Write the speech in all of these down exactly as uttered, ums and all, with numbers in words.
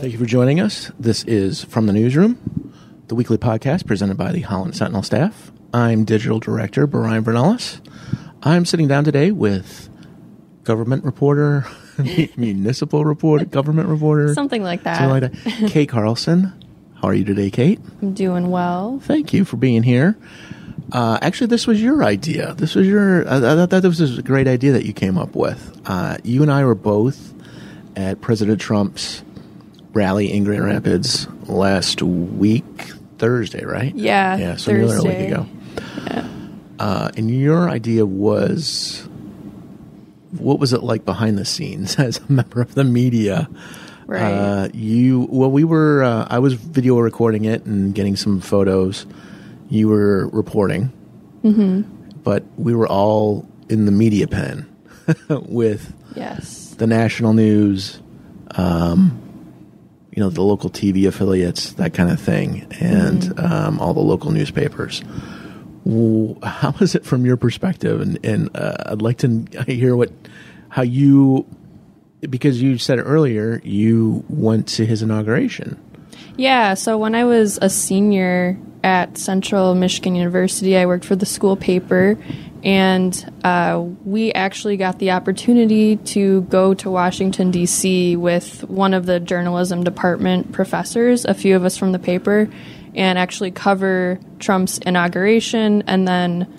Thank you for joining us. This is From the Newsroom, the weekly podcast presented by the Holland Sentinel staff. I'm Digital Director Brian Vernellis. I'm sitting down today with government reporter, municipal reporter, government reporter. Something like that. Something like that. Kate Carlson. How are you today, Kate? I'm doing well. Thank you for being here. Uh, actually, this was your idea. This was your, I, I thought that this was a great idea that you came up with. Uh, you and I were both at President Trump's rally in Grand Rapids last week, Thursday, right? Yeah. Yeah, so nearly a week ago. Yeah. Uh, and your idea was, what was it like behind the scenes as a member of the media? Right. Uh, you, well, we were, uh, I was video recording it and getting some photos. You were reporting. Mm-hmm. But we were all in the media pen with yes. the national news, um, you know, the local T V affiliates, that kind of thing, and mm-hmm. um, all the local newspapers. How was it from your perspective? And, and uh, I'd like to hear what, how you, because you said earlier you went to his inauguration. Yeah, so when I was a senior at Central Michigan University, I worked for the school paper, and uh, we actually got the opportunity to go to Washington, D C with one of the journalism department professors, a few of us from the paper, and actually cover Trump's inauguration and then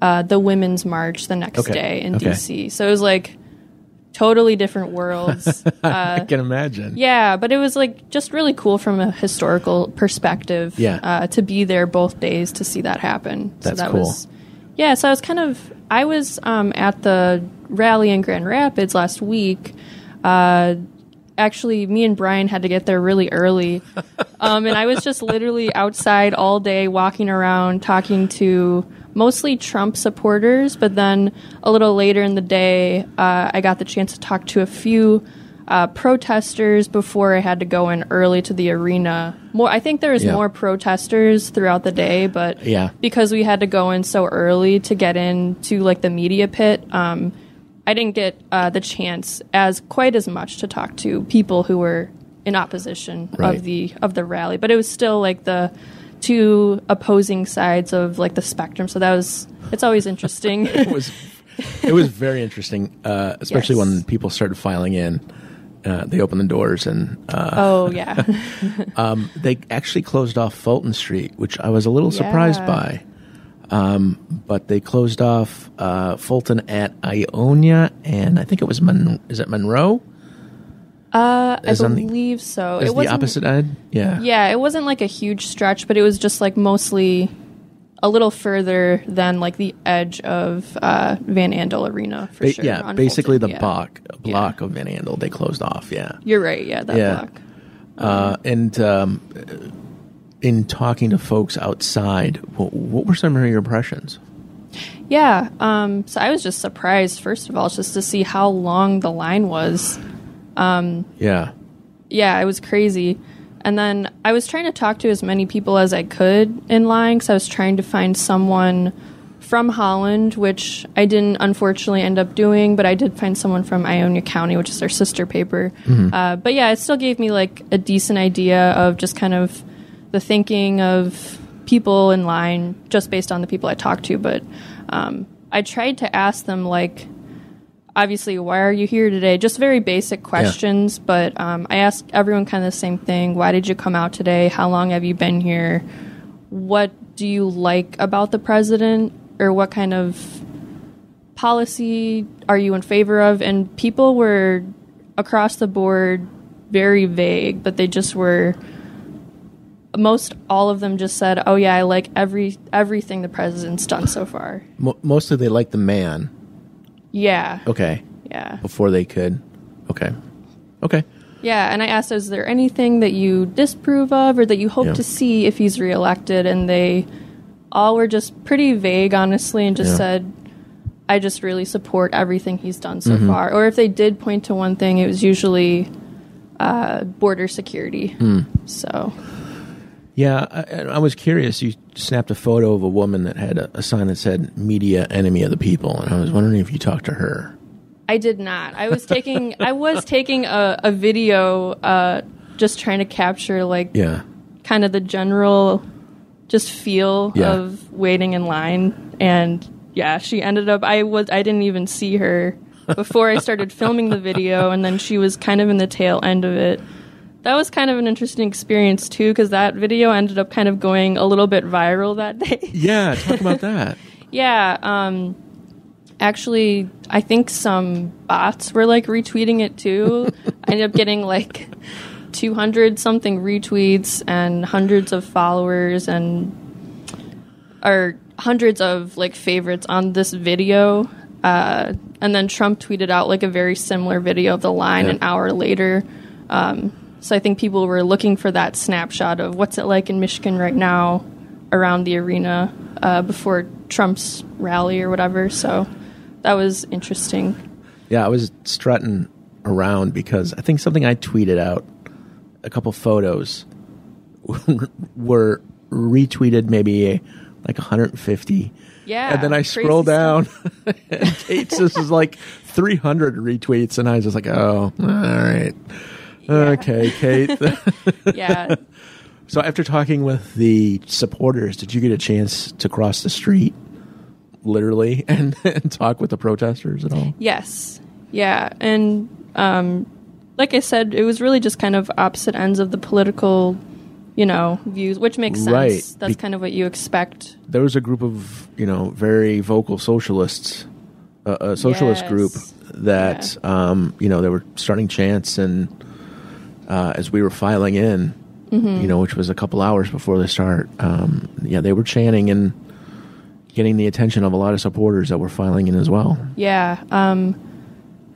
uh, the Women's March the next okay. day in okay. D C So it was like totally different worlds. Uh, I can imagine. Yeah, but it was like just really cool from a historical perspective yeah. uh, to be there both days to see that happen. That's so that cool. Was, yeah, so I was kind of, I was um, at the rally in Grand Rapids last week. Uh, actually, me and Brian had to get there really early. Um, and I was just literally outside all day walking around talking to mostly Trump supporters, but then a little later in the day, uh, I got the chance to talk to a few uh, protesters before I had to go in early to the arena. More, I think there was yeah. more protesters throughout the day, but yeah. because we had to go in so early to get into like the media pit, um, I didn't get uh, the chance as quite as much to talk to people who were in opposition right. of the of the rally, but it was still like the two opposing sides of like the spectrum, so that was it's always interesting. it was it was very interesting, uh especially yes. when people started filing in. Uh they opened the doors and uh oh yeah um they actually closed off Fulton Street, which I was a little yeah. surprised by, um but they closed off uh Fulton at Ionia, and I think it was Mon- is it Monroe? Uh, I believe the, so. Is it the opposite end? Yeah. Yeah, it wasn't like a huge stretch, but it was just like mostly a little further than like the edge of uh, Van Andel Arena for ba- sure. Yeah, basically Fulton, the yeah. block block yeah. of Van Andel they closed off. Yeah, you're right. Yeah, that yeah. block. Uh, and um, in talking to folks outside, what, what were some of your impressions? Yeah. Um, so I was just surprised, first of all, just to see how long the line was. Um, yeah. Yeah, it was crazy. And then I was trying to talk to as many people as I could in line, because I was trying to find someone from Holland, which I didn't unfortunately end up doing, but I did find someone from Ionia County, which is their sister paper. Mm-hmm. Uh, but yeah, it still gave me like a decent idea of just kind of the thinking of people in line just based on the people I talked to. But um, I tried to ask them like, obviously, why are you here today? Just very basic questions, yeah. but um, I asked everyone kind of the same thing. Why did you come out today? How long have you been here? What do you like about the president? Or what kind of policy are you in favor of? And people were, across the board, very vague, but they just were most all of them just said, oh, yeah, I like every everything the president's done so far. M- mostly they like the man. Yeah. Okay. Yeah. Before they could. Okay. Okay. Yeah, and I asked, is there anything that you disapprove of or that you hope yeah. to see if he's reelected? And they all were just pretty vague, honestly, and just yeah. said, I just really support everything he's done so mm-hmm. far. Or if they did point to one thing, it was usually uh, border security. Mm. So... Yeah, I, I was curious. You snapped a photo of a woman that had a, a sign that said, media enemy of the people. And I was wondering if you talked to her. I did not. I was taking I was taking a, a video uh, just trying to capture, like, yeah. kind of the general just feel yeah. of waiting in line. And, yeah, she ended up, I was I didn't even see her before I started filming the video. And then she was kind of in the tail end of it. That was kind of an interesting experience, too, because that video ended up kind of going a little bit viral that day. Yeah, talk about that. yeah, um, actually, I think some bots were, like, retweeting it, too. I ended up getting, like, two hundred-something retweets and hundreds of followers and or hundreds of, like, favorites on this video. Uh, and then Trump tweeted out, like, a very similar video of the line yeah. an hour later. Um So I think people were looking for that snapshot of what's it like in Michigan right now around the arena uh, before Trump's rally or whatever. So that was interesting. Yeah, I was strutting around because I think something I tweeted out, a couple photos, were retweeted maybe like one hundred fifty. Yeah. And then I scroll down and Kate's, this is like three hundred retweets. And I was just like, oh, all right. Yeah. Okay, Kate. yeah. So after talking with the supporters, did you get a chance to cross the street, literally, and, and talk with the protesters at all? Yes. Yeah. And um, like I said, it was really just kind of opposite ends of the political, you know, views, which makes sense. Right. That's Be- kind of what you expect. There was a group of, you know, very vocal socialists, uh, a socialist yes. group that, yeah. um, you know, they were starting chants and... Uh, as we were filing in, mm-hmm. you know, which was a couple hours before the start, um, yeah, they were chanting and getting the attention of a lot of supporters that were filing in as well. Yeah. Um,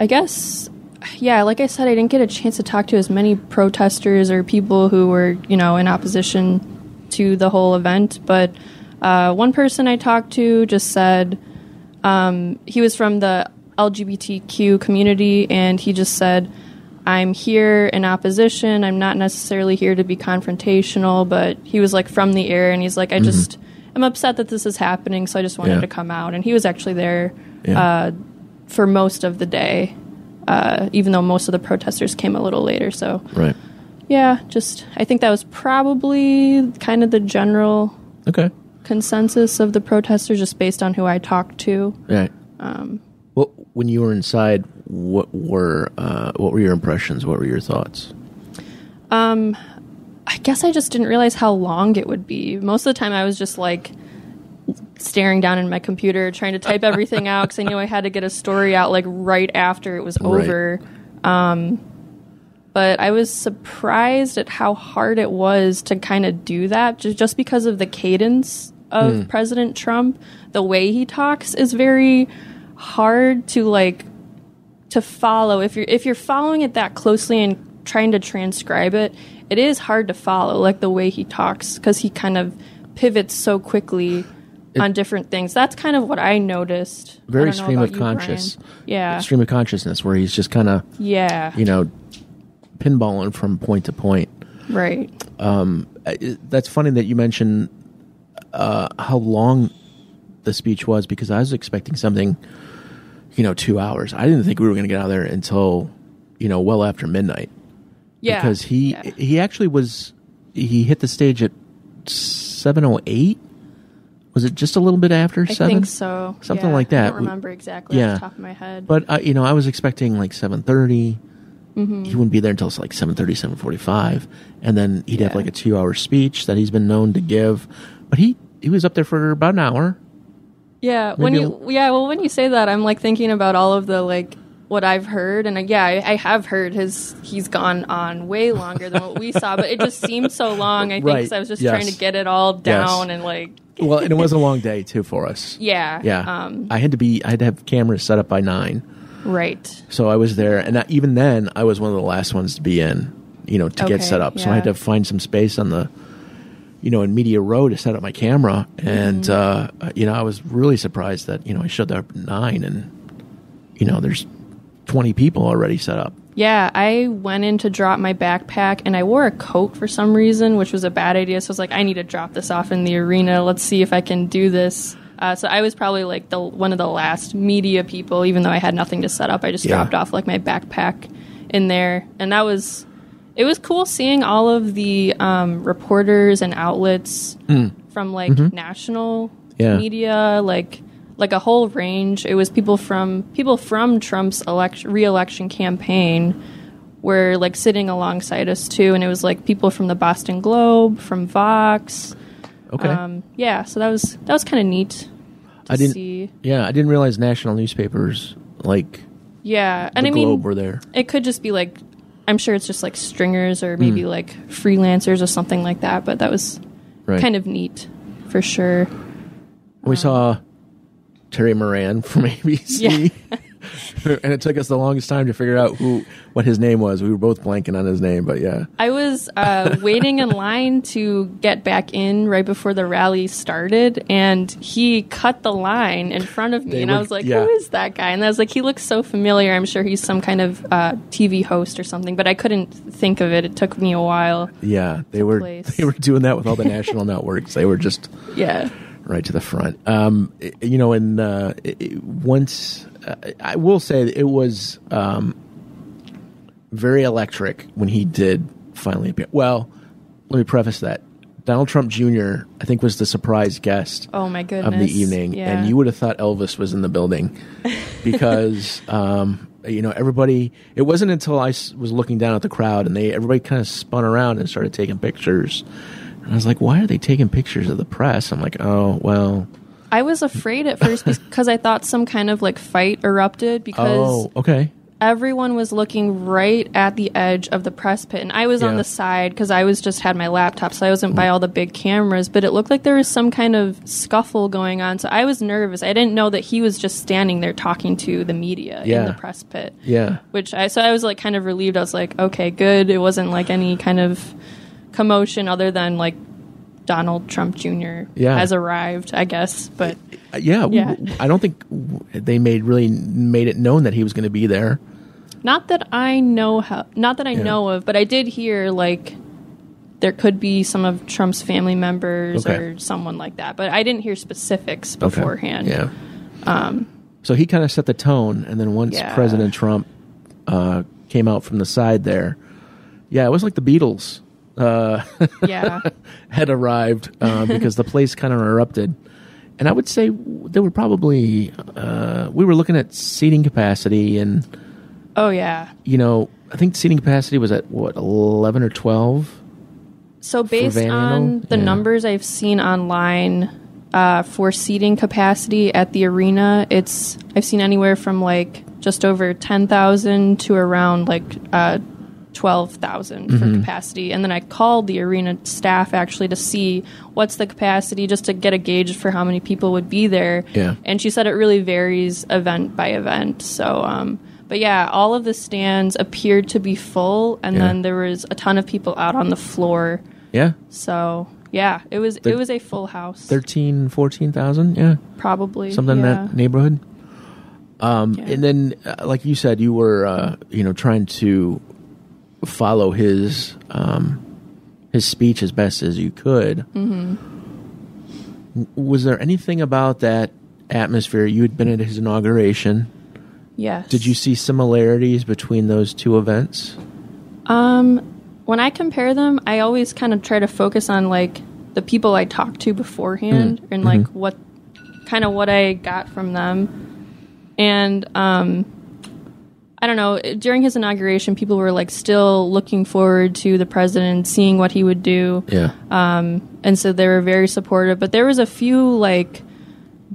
I guess, yeah, like I said, I didn't get a chance to talk to as many protesters or people who were, you know, in opposition to the whole event. But uh, one person I talked to just said um, he was from the L G B T Q community, and he just said, I'm here in opposition. I'm not necessarily here to be confrontational, but he was like from the air, and he's like, I mm-hmm. just am upset that this is happening, so I just wanted yeah. to come out. And he was actually there yeah. uh, for most of the day, uh, even though most of the protesters came a little later. So, right. yeah, just I think that was probably kind of the general okay. consensus of the protesters, just based on who I talked to. Right. Um, well, when you were inside, What were uh, what were your impressions? What were your thoughts? Um, I guess I just didn't realize how long it would be. Most of the time, I was just like staring down in my computer, trying to type everything out because I knew I had to get a story out like right after it was over. Right. Um, but I was surprised at how hard it was to kind of do that, just just because of the cadence of mm. President Trump. The way he talks is very hard to like. To follow, if you're if you're following it that closely and trying to transcribe it, it is hard to follow, like the way he talks, because he kind of pivots so quickly it, on different things. That's kind of what I noticed. Very I stream of conscious, you, yeah. Stream of consciousness, where he's just kind of, yeah, you know, pinballing from point to point. Right. Um, that's funny that you mentioned uh, how long the speech was, because I was expecting something. You know, two hours. I didn't think we were going to get out of there until, you know, well after midnight. Yeah. Because he yeah. he actually was, he hit the stage at seven oh eight. Was it just a little bit after seven? I think so. Something yeah, like that. I don't remember exactly yeah. off the top of my head. But, uh, you know, I was expecting like seven thirty. Mm-hmm. He wouldn't be there until it's like seven thirty, seven forty-five. And then he'd yeah. have like a two-hour speech that he's been known to give. But he, he was up there for about an hour. Yeah, Maybe when you yeah, well, when you say that, I'm like thinking about all of the like what I've heard, and yeah, I, I have heard his he's gone on way longer than what we saw, but it just seemed so long. I think right. 'cause I was just yes. trying to get it all down yes. and like. Well, and it was a long day too for us. Yeah, yeah. Um, I had to be. I had to have cameras set up by nine. Right. So I was there, and I, even then, I was one of the last ones to be in. You know, to okay, get set up. Yeah. So I had to find some space on the, you know, in Media Row to set up my camera, and mm-hmm. uh, you know, I was really surprised that you know I showed up at nine, and you know, there's twenty people already set up. Yeah, I went in to drop my backpack, and I wore a coat for some reason, which was a bad idea. So I was like, I need to drop this off in the arena. Let's see if I can do this. Uh, so I was probably like the one of the last media people, even though I had nothing to set up. I just yeah. dropped off like my backpack in there, and that was. It was cool seeing all of the um, reporters and outlets mm. from like mm-hmm. national yeah. media, like like a whole range. It was people from people from Trump's election re-election campaign were like sitting alongside us too, and it was like people from the Boston Globe, from Vox. Okay. Um, yeah, so that was that was kind of neat to I didn't, see. Yeah, I didn't realize national newspapers like yeah, the and I Globe mean, were there. It could just be like. I'm sure it's just like stringers or maybe mm. like freelancers or something like that, but that was right. kind of neat for sure. We um, saw Terry Moran from A B C, yeah. and it took us the longest time to figure out who what his name was. We were both blanking on his name, but yeah. I was uh, waiting in line to get back in right before the rally started, and he cut the line in front of me, they and look, I was like, yeah. who is that guy? And I was like, he looks so familiar. I'm sure he's some kind of uh, T V host or something, but I couldn't think of it. It took me a while. Yeah, they were place. they were doing that with all the national networks. They were just... yeah. right to the front. Um, you know, and uh, it, once uh, I will say that it was um, very electric when he did finally appear. Well, let me preface that. Donald Trump Junior, I think, was the surprise guest oh my goodness. of the evening. Yeah. And you would have thought Elvis was in the building because, um, you know, everybody, it wasn't until I was looking down at the crowd and they everybody kind of spun around and started taking pictures. And I was like, why are they taking pictures of the press? I'm like, oh, well. I was afraid at first because I thought some kind of like fight erupted because oh, okay. everyone was looking right at the edge of the press pit. And I was yeah. on the side because I was just had my laptop, so I wasn't by all the big cameras. But it looked like there was some kind of scuffle going on. So I was nervous. I didn't know that he was just standing there talking to the media yeah. in the press pit. Yeah. Which I, so I was like kind of relieved. I was like, okay, good. It wasn't like any kind of... commotion other than like Donald Trump Junior Yeah. has arrived, I guess. But yeah, yeah. I don't think they made really made it known that he was going to be there. Not that I know how, not that I yeah. know of, but I did hear like there could be some of Trump's family members okay. or someone like that. But I didn't hear specifics beforehand. Okay. Yeah. Um, so he kind of set the tone, and then once yeah. President Trump uh, came out from the side there, yeah, it was like the Beatles. Uh, yeah, had arrived uh, because the place kind of erupted, and I would say there were probably uh, we were looking at seating capacity, and oh yeah, you know, I think seating capacity was at what eleven or twelve. So based on the yeah. numbers I've seen online uh, for seating capacity at the arena, it's I've seen anywhere from like just over ten thousand to around like. Uh, twelve thousand for mm-hmm. capacity. And then I called the arena staff actually to see what's the capacity just to get a gauge for how many people would be there. Yeah. And she said it really varies event by event. So, um, but yeah, all of the stands appeared to be full, and yeah. then there was a ton of people out on the floor. Yeah. So, yeah, it was Th- it was a full house. thirteen, fourteen thousand, yeah. Probably. Something yeah. in that neighborhood. Um, yeah. And then, uh, like you said, you were, uh, you know, trying to follow his um, his speech as best as you could. Mm-hmm. Was there anything about that atmosphere? You had been at his inauguration. Yes. Did you see similarities between those two events? Um, when I compare them, I always kind of try to focus on like the people I talked to beforehand mm. and like mm-hmm. what kind of what I got from them, and um. I don't know, during his inauguration, people were, like, still looking forward to the president, seeing what he would do. Yeah. Um, and so they were very supportive. But there was a few, like,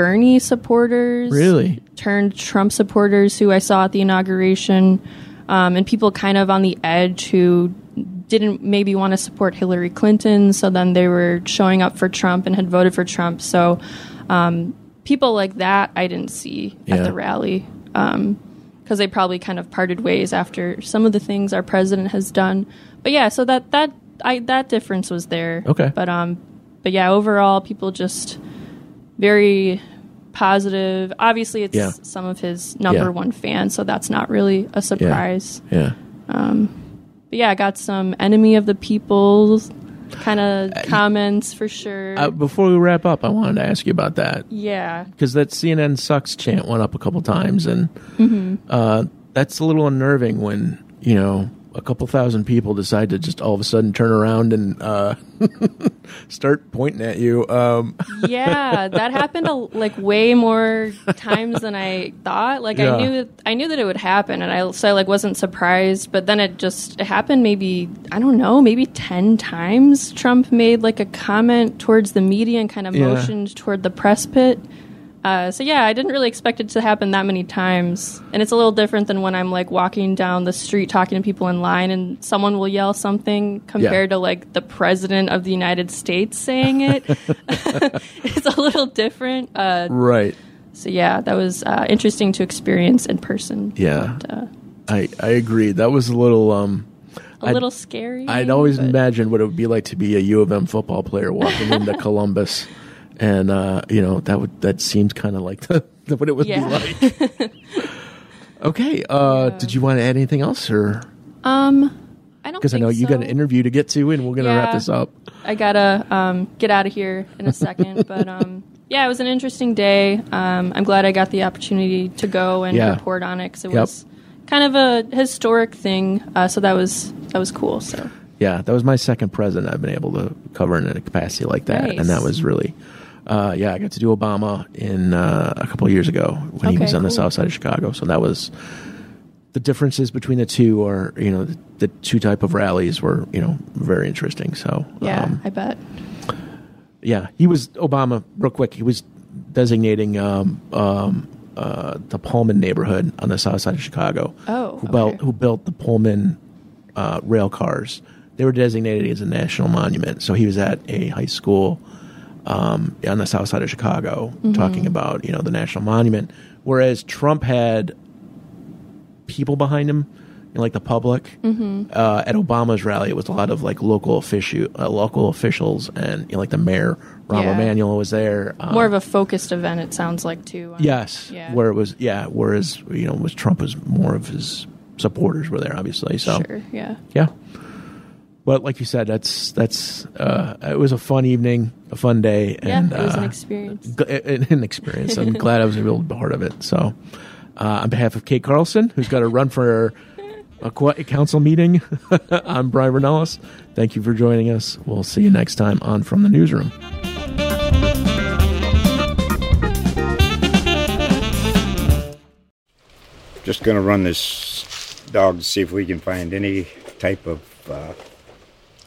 Bernie supporters. Really? Turned Trump supporters who I saw at the inauguration, um, and people kind of on the edge who didn't maybe want to support Hillary Clinton, so then they were showing up for Trump and had voted for Trump. So um, people like that I didn't see yeah. at the rally, because um, they probably kind of parted ways after some of the things our president has done. But yeah, so that that I, that difference was there. Okay. But um, but yeah, overall, people just very positive. Obviously, it's yeah. some of his number yeah. one fans, so that's not really a surprise. Yeah. yeah. Um. But yeah, I got some enemy of the people kind of uh, comments for sure. Uh, before we wrap up, I wanted to ask you about that. Yeah. Because that C N N sucks chant went up a couple times, and mm-hmm. uh, that's a little unnerving when, you know, a couple thousand people decide to just all of a sudden turn around and uh, start pointing at you. Um. Yeah, that happened a, like way more times than I thought. Like yeah. I knew, I knew that it would happen, and I so I like wasn't surprised. But then it just it happened. Maybe I don't know, maybe ten times. Trump made like a comment towards the media and kind of yeah. motioned toward the press pit. Uh, so yeah, I didn't really expect it to happen that many times, and it's a little different than when I'm like walking down the street talking to people in line, and someone will yell something compared yeah. to like the president of the United States saying it. It's a little different, uh, right? So yeah, that was uh, interesting to experience in person. Yeah, but, uh, I I agree. That was a little um, a I'd, little scary. I'd always but... imagined what it would be like to be a U of M football player walking into Columbus. And, uh, you know, that would that seemed kind of like the, the, what it would yeah. be like. Okay. Uh, yeah. Did you want to add anything else? Or? Um, I don't think so. Because I know you got an interview to get to, and we're going to yeah, wrap this up. I got to um, get out of here in a second. But, um, yeah, it was an interesting day. Um, I'm glad I got the opportunity to go and yeah. report on it, because it yep. was kind of a historic thing. Uh, so that was that was cool. So yeah, that was my second president I've been able to cover in a capacity like that. Nice. And that was really... Uh, yeah, I got to do Obama in uh, a couple of years ago when okay, he was on cool. the south side of Chicago. So that was the differences between the two, or you know, the, the two type of rallies were you know very interesting. So yeah, um, I bet. Yeah, he was Obama. Real quick, he was designating um, um, uh, the Pullman neighborhood on the south side of Chicago. Oh, who okay. built who built the Pullman uh, rail cars? They were designated as a national monument. So he was at a high school. Um, on the south side of Chicago, mm-hmm. talking about, you know, the National Monument, whereas Trump had people behind him, you know, like the public. Mm-hmm. Uh, at Obama's rally, it was a lot of like local official, uh, local officials, and you know, like the mayor, Rahm yeah. Emanuel, was there. Um, More of a focused event, it sounds like, too. Um, yes, yeah. where it was, yeah. Whereas you know, was Trump was more of his supporters were there, obviously. So sure, yeah, yeah. But like you said, that's that's uh, it was a fun evening, a fun day, and yeah, it was an experience. Uh, gl- an experience. I'm glad I was able to be part of it. So, uh, on behalf of Kate Carlson, who's got to run for a council meeting, I'm Brian Vernellis. Thank you for joining us. We'll see you next time on From the Newsroom. Just going to run this dog to see if we can find any type of. Uh,